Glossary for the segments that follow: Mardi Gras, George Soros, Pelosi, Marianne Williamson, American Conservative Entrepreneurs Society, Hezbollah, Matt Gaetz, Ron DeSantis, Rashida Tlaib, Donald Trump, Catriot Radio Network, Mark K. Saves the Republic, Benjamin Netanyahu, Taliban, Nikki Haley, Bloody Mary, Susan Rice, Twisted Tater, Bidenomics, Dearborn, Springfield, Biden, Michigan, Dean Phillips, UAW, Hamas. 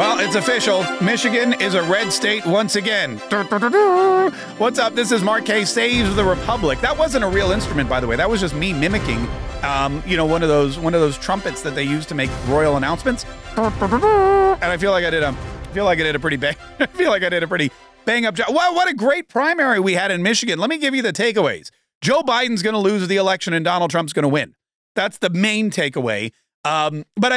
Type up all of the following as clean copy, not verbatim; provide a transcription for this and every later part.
Well, it's official. Michigan is a red state once again. What's up? This is Mark K. Saves the Republic. That wasn't a real instrument, by the way. That was just me mimicking, one of those trumpets that they use to make royal announcements. And I feel like I did a pretty bang up job. Wow, what a great primary we had in Michigan. Let me give you the takeaways. Joe Biden's going to lose the election and Donald Trump's going to win. That's the main takeaway. But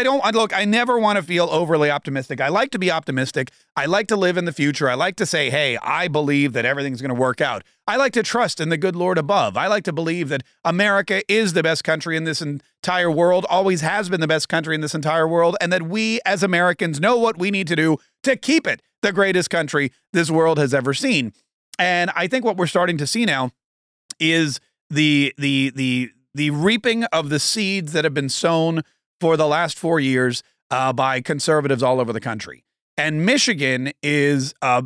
I never want to feel overly optimistic. I like to be optimistic. I like to live in the future. I like to say, hey, I believe that everything's going to work out. I like to trust in the good Lord above. I like to believe that America is the best country in this entire world, always has been the best country in this entire world, and that we as Americans know what we need to do to keep it the greatest country this world has ever seen. And I think what we're starting to see now is the reaping of the seeds that have been sown for the last 4 years by conservatives all over the country. And Michigan is a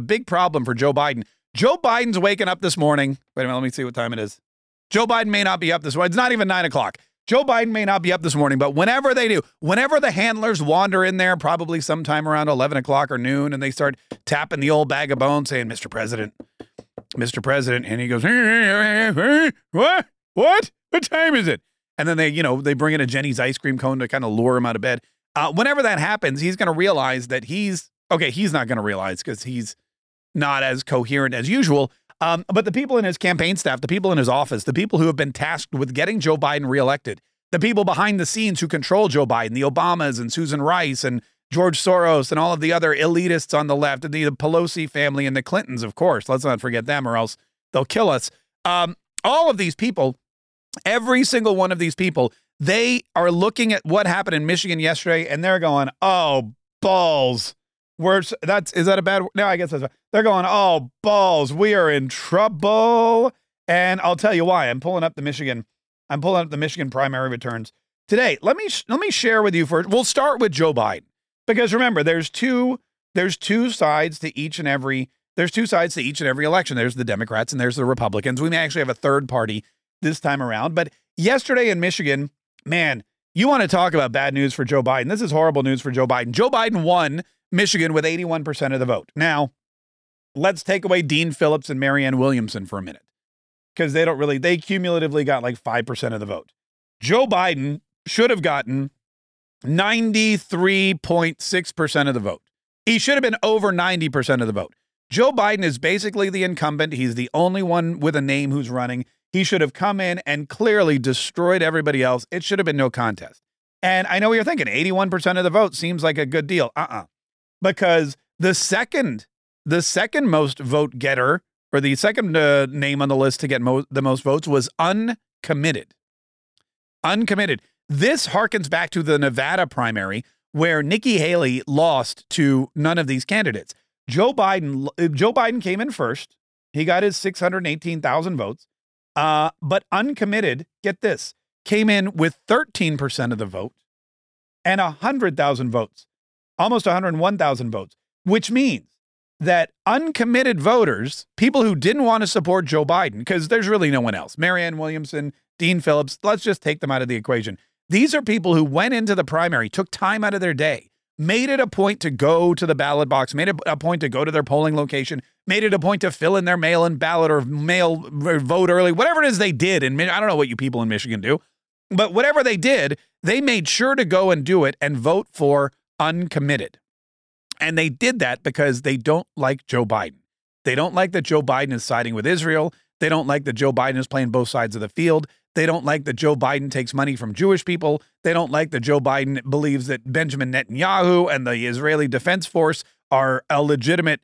big problem for Joe Biden. Joe Biden's waking up this morning. Wait a minute, let me see what time it is. Joe Biden may not be up this morning. It's not even 9 o'clock. Joe Biden may not be up this morning, but whenever they do, whenever the handlers wander in there, probably sometime around 11 o'clock or noon, and they start tapping the old bag of bones saying, Mr. President, Mr. President. And he goes, what? What time is it? And then they bring in a Jenny's ice cream cone to kind of lure him out of bed. Whenever that happens, he's going to realize that he's not going to realize because he's not as coherent as usual. But the people in his campaign staff, the people in his office, the people who have been tasked with getting Joe Biden reelected, the people behind the scenes who control Joe Biden, the Obamas and Susan Rice and George Soros and all of the other elitists on the left, and the Pelosi family and the Clintons, of course. Let's not forget them or else they'll kill us. All of these people, every single one of these people, they are looking at what happened in Michigan yesterday, and they're going, oh, balls. They're going, oh, balls. We are in trouble. And I'll tell you why. I'm pulling up the Michigan primary returns today. Let me share with you first. We'll start with Joe Biden, because remember, there's two sides to each and every election. There's the Democrats and there's the Republicans. We may actually have a third party this time around. But yesterday in Michigan, man, you want to talk about bad news for Joe Biden. This is horrible news for Joe Biden. Joe Biden won Michigan with 81% of the vote. Now, let's take away Dean Phillips and Marianne Williamson for a minute, because they cumulatively got like 5% of the vote. Joe Biden should have gotten 93.6% of the vote. He should have been over 90% of the vote. Joe Biden is basically the incumbent. He's the only one with a name who's running. He should have come in and clearly destroyed everybody else. It should have been no contest. And I know what you're thinking, 81% of the vote seems like a good deal. Because the second most vote getter, or the second name on the list to get the most votes, was uncommitted. Uncommitted. This harkens back to the Nevada primary, where Nikki Haley lost to none of these candidates. Joe Biden came in first. He got his 618,000 votes. But uncommitted, get this, came in with 13% of the vote and 100,000 votes, almost 101,000 votes, which means that uncommitted voters, people who didn't want to support Joe Biden, because there's really no one else, Marianne Williamson, Dean Phillips, let's just take them out of the equation. These are people who went into the primary, took time out of their day, made it a point to go to the ballot box, made it a point to go to their polling location, made it a point to fill in their mail-in ballot or mail or vote early, whatever it is they did. And I don't know what you people in Michigan do, but whatever they did, they made sure to go and do it and vote for uncommitted. And they did that because they don't like Joe Biden. They don't like that Joe Biden is siding with Israel. They don't like that Joe Biden is playing both sides of the field. They don't like that Joe Biden takes money from Jewish people. They don't like that Joe Biden believes that Benjamin Netanyahu and the Israeli Defense Force are a legitimate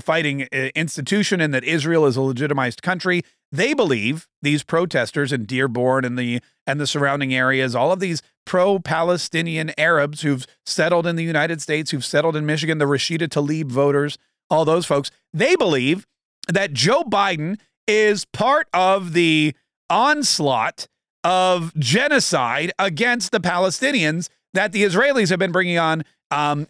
fighting institution and that Israel is a legitimized country. They believe, these protesters in Dearborn and the surrounding areas, all of these pro-Palestinian Arabs who've settled in the United States, who've settled in Michigan, the Rashida Tlaib voters, all those folks, they believe that Joe Biden is part of the onslaught of genocide against the Palestinians that the Israelis have been bringing on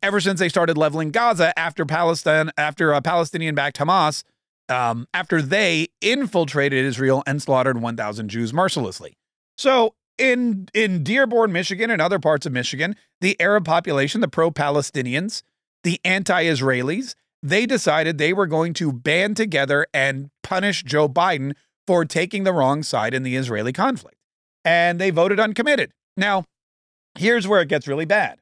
ever since they started leveling Gaza after Palestinian-backed Hamas, after they infiltrated Israel and slaughtered 1,000 Jews mercilessly. So In Dearborn, Michigan, and other parts of Michigan, the Arab population, the pro-Palestinians, the anti-Israelis, they decided they were going to band together and punish Joe Biden for taking the wrong side in the Israeli conflict. And they voted uncommitted. Now, here's where it gets really bad.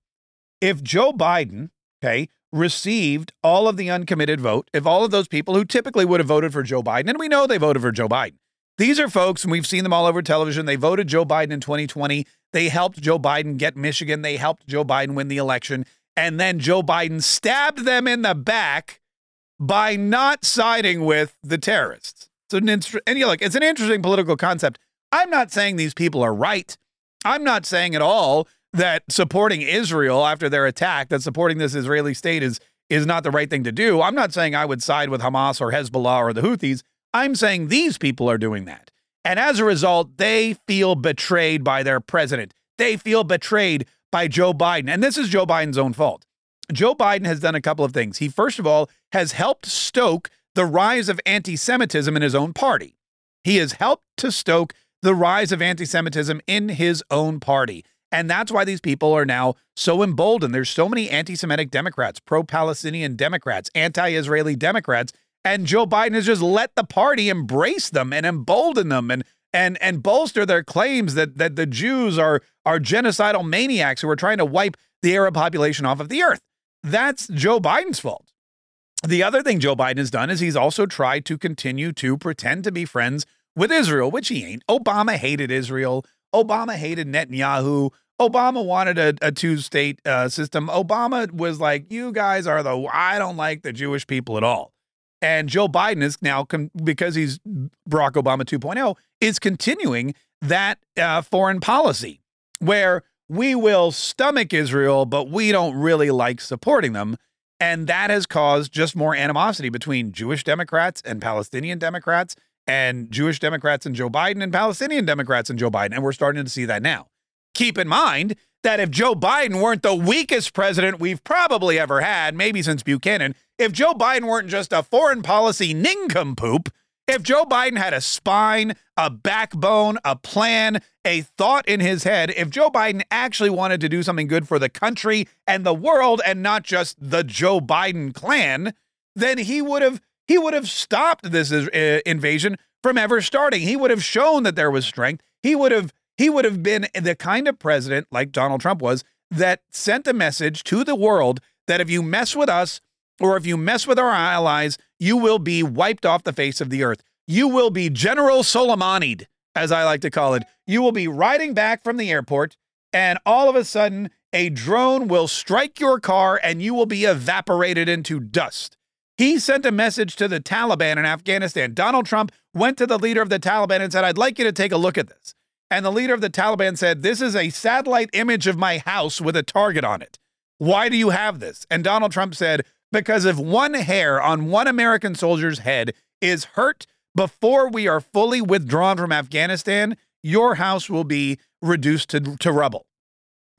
If Joe Biden, okay, received all of the uncommitted vote, if all of those people who typically would have voted for Joe Biden, and we know they voted for Joe Biden. These are folks, and we've seen them all over television. They voted Joe Biden in 2020. They helped Joe Biden get Michigan. They helped Joe Biden win the election. And then Joe Biden stabbed them in the back by not siding with the terrorists. So, and you look, it's an interesting political concept. I'm not saying these people are right. I'm not saying at all that supporting Israel after their attack, that supporting this Israeli state is not the right thing to do. I'm not saying I would side with Hamas or Hezbollah or the Houthis. I'm saying these people are doing that. And as a result, they feel betrayed by their president. They feel betrayed by Joe Biden. And this is Joe Biden's own fault. Joe Biden has done a couple of things. He, first of all, has helped stoke the rise of anti-Semitism in his own party. He has helped to stoke the rise of anti-Semitism in his own party. And that's why these people are now so emboldened. There's so many anti-Semitic Democrats, pro-Palestinian Democrats, anti-Israeli Democrats, and Joe Biden has just let the party embrace them and embolden them and bolster their claims that the Jews are genocidal maniacs who are trying to wipe the Arab population off of the earth. That's Joe Biden's fault. The other thing Joe Biden has done is he's also tried to continue to pretend to be friends with Israel, which he ain't. Obama hated Israel. Obama hated Netanyahu. Obama wanted a two-state system. Obama was like, you guys are I don't like the Jewish people at all. And Joe Biden is now, because he's Barack Obama 2.0, is continuing that foreign policy where we will stomach Israel, but we don't really like supporting them. And that has caused just more animosity between Jewish Democrats and Palestinian Democrats and Jewish Democrats and Joe Biden and Palestinian Democrats and Joe Biden. And we're starting to see that now. Keep in mind that if Joe Biden weren't the weakest president we've probably ever had, maybe since Buchanan, if Joe Biden weren't just a foreign policy nincompoop, if Joe Biden had a spine, a backbone, a plan, a thought in his head, if Joe Biden actually wanted to do something good for the country and the world and not just the Joe Biden clan, then he would have stopped this invasion from ever starting. He would have shown that there was strength. He would have been the kind of president, like Donald Trump was, that sent a message to the world that if you mess with us or if you mess with our allies, you will be wiped off the face of the earth. You will be General Soleimani'd, as I like to call it. You will be riding back from the airport, and all of a sudden, a drone will strike your car, and you will be evaporated into dust. He sent a message to the Taliban in Afghanistan. Donald Trump went to the leader of the Taliban and said, I'd like you to take a look at this. And the leader of the Taliban said, this is a satellite image of my house with a target on it. Why do you have this? And Donald Trump said, because if one hair on one American soldier's head is hurt before we are fully withdrawn from Afghanistan, your house will be reduced to rubble.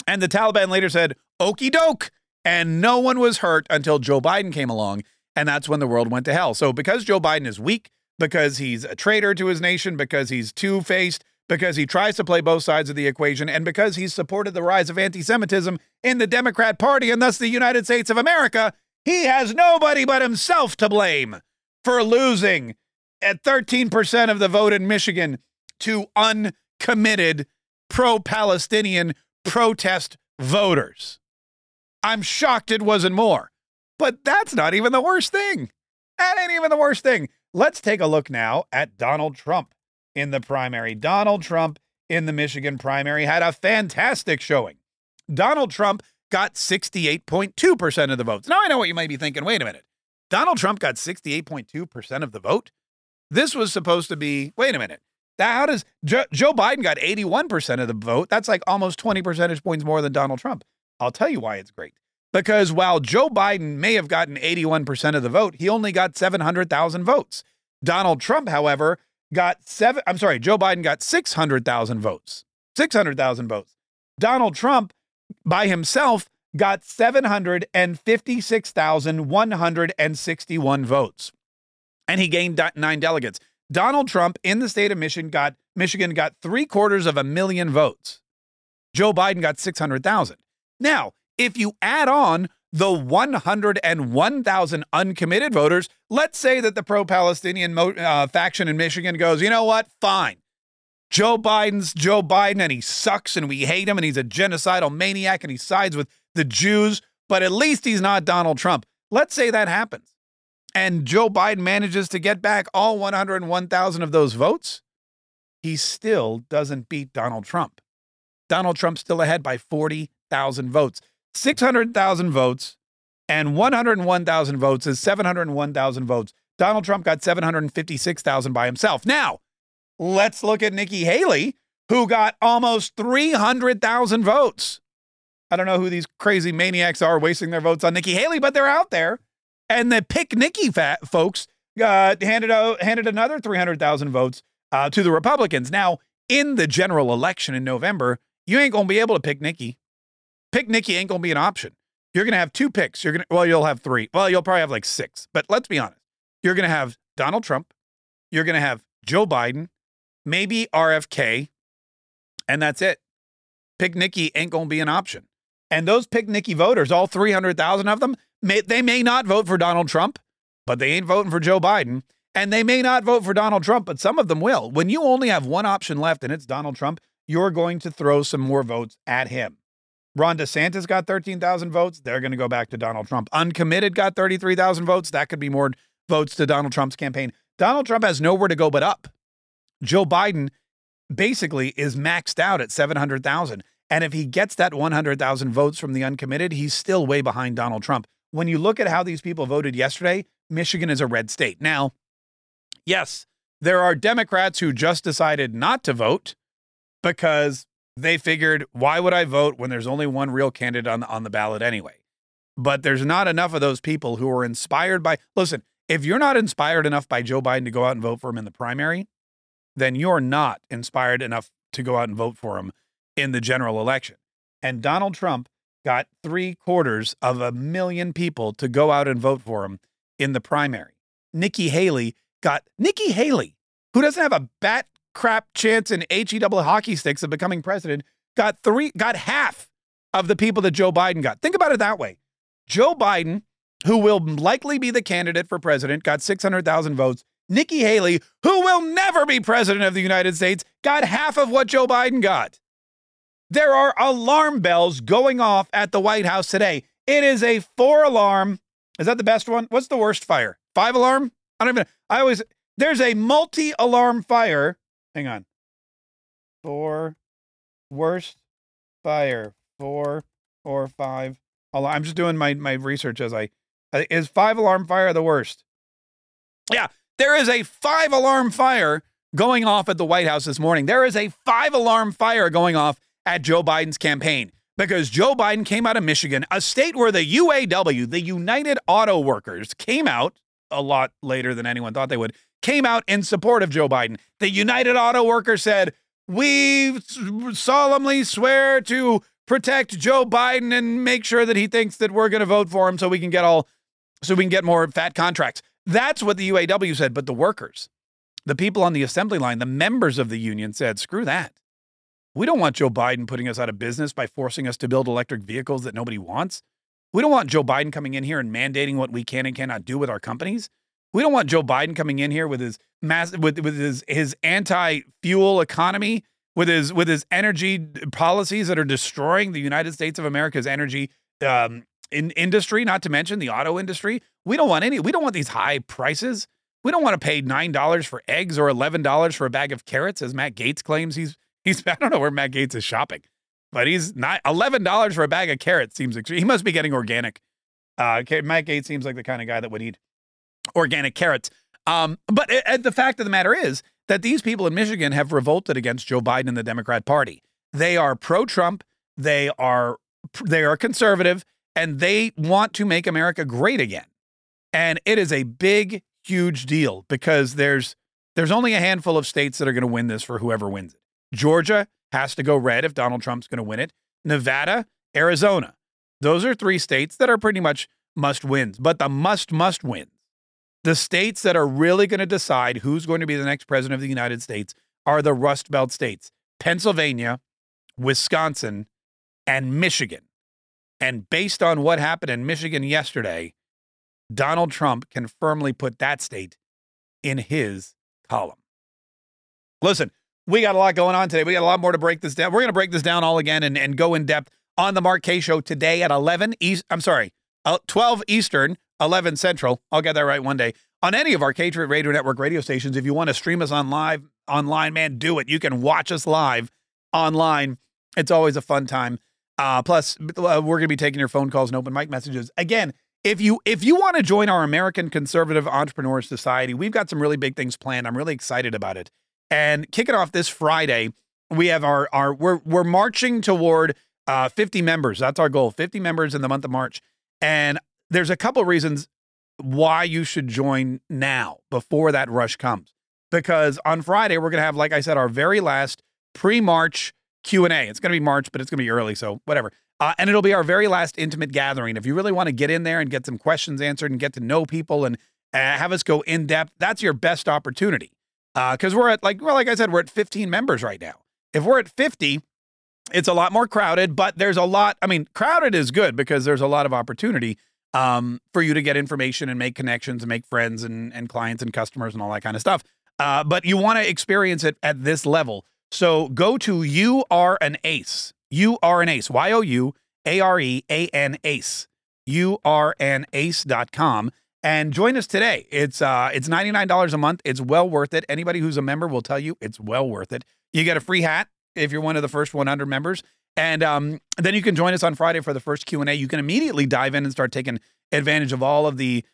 And the Taliban later said, okie doke. And no one was hurt until Joe Biden came along. And that's when the world went to hell. So because Joe Biden is weak, because he's a traitor to his nation, because he's two-faced, because he tries to play both sides of the equation, and because he's supported the rise of anti-Semitism in the Democrat Party and thus the United States of America, he has nobody but himself to blame for losing at 13% of the vote in Michigan to uncommitted pro-Palestinian protest voters. I'm shocked it wasn't more, but that's not even the worst thing. That ain't even the worst thing. Let's take a look now at Donald Trump. In the primary, Donald Trump in the Michigan primary had a fantastic showing. Donald Trump got 68.2% of the votes. Now, I know what you might be thinking. Wait a minute. Donald Trump got 68.2% of the vote? This was supposed to be, wait a minute. How does Joe Biden got 81% of the vote? That's like almost 20 percentage points more than Donald Trump. I'll tell you why it's great. Because while Joe Biden may have gotten 81% of the vote, he only got 700,000 votes. Donald Trump, however, Joe Biden got 600,000 votes. 600,000 votes. Donald Trump by himself got 756,161 votes. And he gained 9 delegates. Donald Trump in the state of Michigan got 750,000 votes. Joe Biden got 600,000. Now, if you add on the 101,000 uncommitted voters, let's say that the pro-Palestinian faction in Michigan goes, you know what? Fine. Joe Biden and he sucks and we hate him and he's a genocidal maniac and he sides with the Jews, but at least he's not Donald Trump. Let's say that happens. And Joe Biden manages to get back all 101,000 of those votes. He still doesn't beat Donald Trump. Donald Trump's still ahead by 40,000 votes. 600,000 votes and 101,000 votes is 701,000 votes. Donald Trump got 756,000 by himself. Now, let's look at Nikki Haley, who got almost 300,000 votes. I don't know who these crazy maniacs are wasting their votes on Nikki Haley, but they're out there. And the Pick Nikki folks handed another 300,000 votes to the Republicans. Now, in the general election in November, you ain't going to be able to pick Nikki. Pick Nikki ain't going to be an option. You're going to have two picks. You'll have three. Well, you'll probably have like six. But let's be honest. You're going to have Donald Trump. You're going to have Joe Biden, maybe RFK, and that's it. Pick Nikki ain't going to be an option. And those Pick Nikki voters, all 300,000 of them, they may not vote for Donald Trump, but they ain't voting for Joe Biden. And they may not vote for Donald Trump, but some of them will. When you only have one option left and it's Donald Trump, you're going to throw some more votes at him. Ron DeSantis got 13,000 votes. They're going to go back to Donald Trump. Uncommitted got 33,000 votes. That could be more votes to Donald Trump's campaign. Donald Trump has nowhere to go but up. Joe Biden basically is maxed out at 700,000. And if he gets that 100,000 votes from the uncommitted, he's still way behind Donald Trump. When you look at how these people voted yesterday, Michigan is a red state. Now, yes, there are Democrats who just decided not to vote because they figured, why would I vote when there's only one real candidate on the ballot anyway? But there's not enough of those people who are inspired by, listen, if you're not inspired enough by Joe Biden to go out and vote for him in the primary, then you're not inspired enough to go out and vote for him in the general election. And Donald Trump got 750,000 people to go out and vote for him in the primary. Nikki Haley, who doesn't have a bat crap chance in H-E-double hockey sticks of becoming president, got half of the people that Joe Biden got. Think about it that way. Joe Biden, who will likely be the candidate for president, got 600,000 votes. Nikki Haley, who will never be president of the United States, got half of what Joe Biden got. There are alarm bells going off at the White House today. It is a 4-alarm. Is that the best one? What's the worst fire? 5-alarm? I don't even know. There's a multi-alarm fire. Hang on. 4, worst fire. 4 or 5. I'm just doing my research as is 5-alarm fire the worst? Yeah, there is a 5-alarm fire going off at the White House this morning. There is a 5-alarm fire going off at Joe Biden's campaign because Joe Biden came out of Michigan, a state where the UAW, the United Auto Workers, came out a lot later than anyone thought they would, came out in support of Joe Biden. The United Auto Workers said, we solemnly swear to protect Joe Biden and make sure that he thinks that we're going to vote for him so we can get more fat contracts. That's what the UAW said. But the workers, the people on the assembly line, the members of the union said, screw that. We don't want Joe Biden putting us out of business by forcing us to build electric vehicles that nobody wants. We don't want Joe Biden coming in here and mandating what we can and cannot do with our companies. We don't want Joe Biden coming in here with his anti-fuel economy, with his energy policies that are destroying the United States of America's energy industry, not to mention the auto industry. We don't want these high prices. We don't want to pay $9 for eggs or $11 for a bag of carrots, as Matt Gaetz claims I don't know where Matt Gaetz is shopping, but he's not. $11 for a bag of carrots seems extreme. He must be getting organic. Matt Gaetz seems like the kind of guy that would eat organic carrots. But the fact of the matter is that these people in Michigan have revolted against Joe Biden and the Democrat Party. They are pro-Trump. They are conservative, and they want to make America great again. And it is a big, huge deal because there's only a handful of states that are going to win this for whoever wins it. Georgia has to go red if Donald Trump's going to win it. Nevada, Arizona. Those are three states that are pretty much must-wins. But the must-wins The states that are really going to decide who's going to be the next president of the United States are the Rust Belt states, Pennsylvania, Wisconsin, and Michigan. And based on what happened in Michigan yesterday, Donald Trump can firmly put that state in his column. Listen, we got a lot going on today. We got a lot more to break this down. We're going to break this down all again and go in depth on the Mark K. Show today at 12 Eastern, 11 Central. I'll get that right one day. On any of our Catriot Radio Network radio stations, if you want to stream us on live online, man, do it. You can watch us live online. It's always a fun time. Plus, we're going to be taking your phone calls and open mic messages. Again, if you want to join our American Conservative Entrepreneurs Society, we've got some really big things planned. I'm really excited about it. And kicking off this Friday, we have we're marching toward 50 members. That's our goal, 50 members in the month of March. And there's a couple reasons why you should join now before that rush comes. Because on Friday, we're going to have, like I said, our very last pre-March Q&A. It's going to be March, but it's going to be early, so whatever. And it'll be our very last intimate gathering. If you really want to get in there and get some questions answered and get to know people and have us go in depth, that's your best opportunity. Because we're at, like I said, we're at 15 members right now. If we're at 50, it's a lot more crowded, but there's a lot. I mean, crowded is good because there's a lot of opportunity for you to get information and make connections and make friends and clients and customers and all that kind of stuff. But you want to experience it at this level. So go to youareanace.com and join us today. It's $99 a month. It's well worth it. Anybody who's a member will tell you it's well worth it. You get a free hat if you're one of the first 100 members. And then you can join us on Friday for the first Q&A. You can immediately dive in and start taking advantage of all of the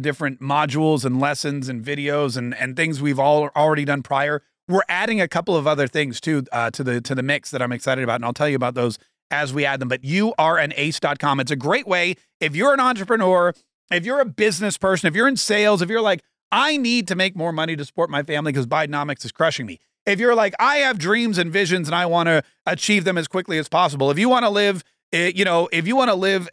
different modules and lessons and videos and things we've already done prior. We're adding a couple of other things too to the mix that I'm excited about, and I'll tell you about those as we add them. But youareanace.com. It's a great way if you're an entrepreneur, if you're a business person, if you're in sales, if you're like, I need to make more money to support my family because Bidenomics is crushing me. If you're like, I have dreams and visions and I want to achieve them as quickly as possible. If you want to live,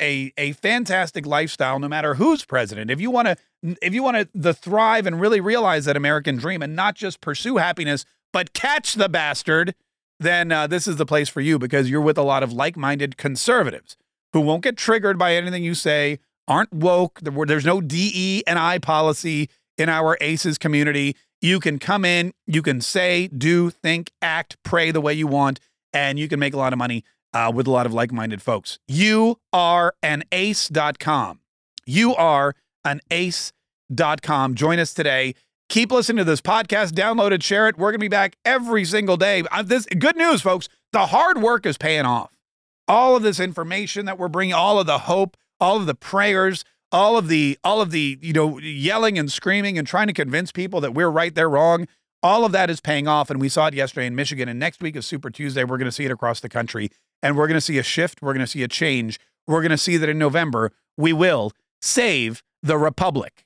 a fantastic lifestyle, no matter who's president, if you want to thrive and really realize that American dream and not just pursue happiness, but catch the bastard, then this is the place for you because you're with a lot of like-minded conservatives who won't get triggered by anything you say, aren't woke. There's no DE&I policy in our ACES community. You can come in, you can say, do, think, act, pray the way you want, and you can make a lot of money with a lot of like-minded folks. Youareanace.com. Youareanace.com. Join us today. Keep listening to this podcast. Download it, share it. We're going to be back every single day. Good news, folks. The hard work is paying off. All of this information that we're bringing, all of the hope, all of the prayers, all of the yelling and screaming and trying to convince people that we're right, they're wrong. All of that is paying off. And we saw it yesterday in Michigan. And next week is Super Tuesday. We're going to see it across the country. And we're going to see a shift. We're going to see a change. We're going to see that in November, we will save the Republic.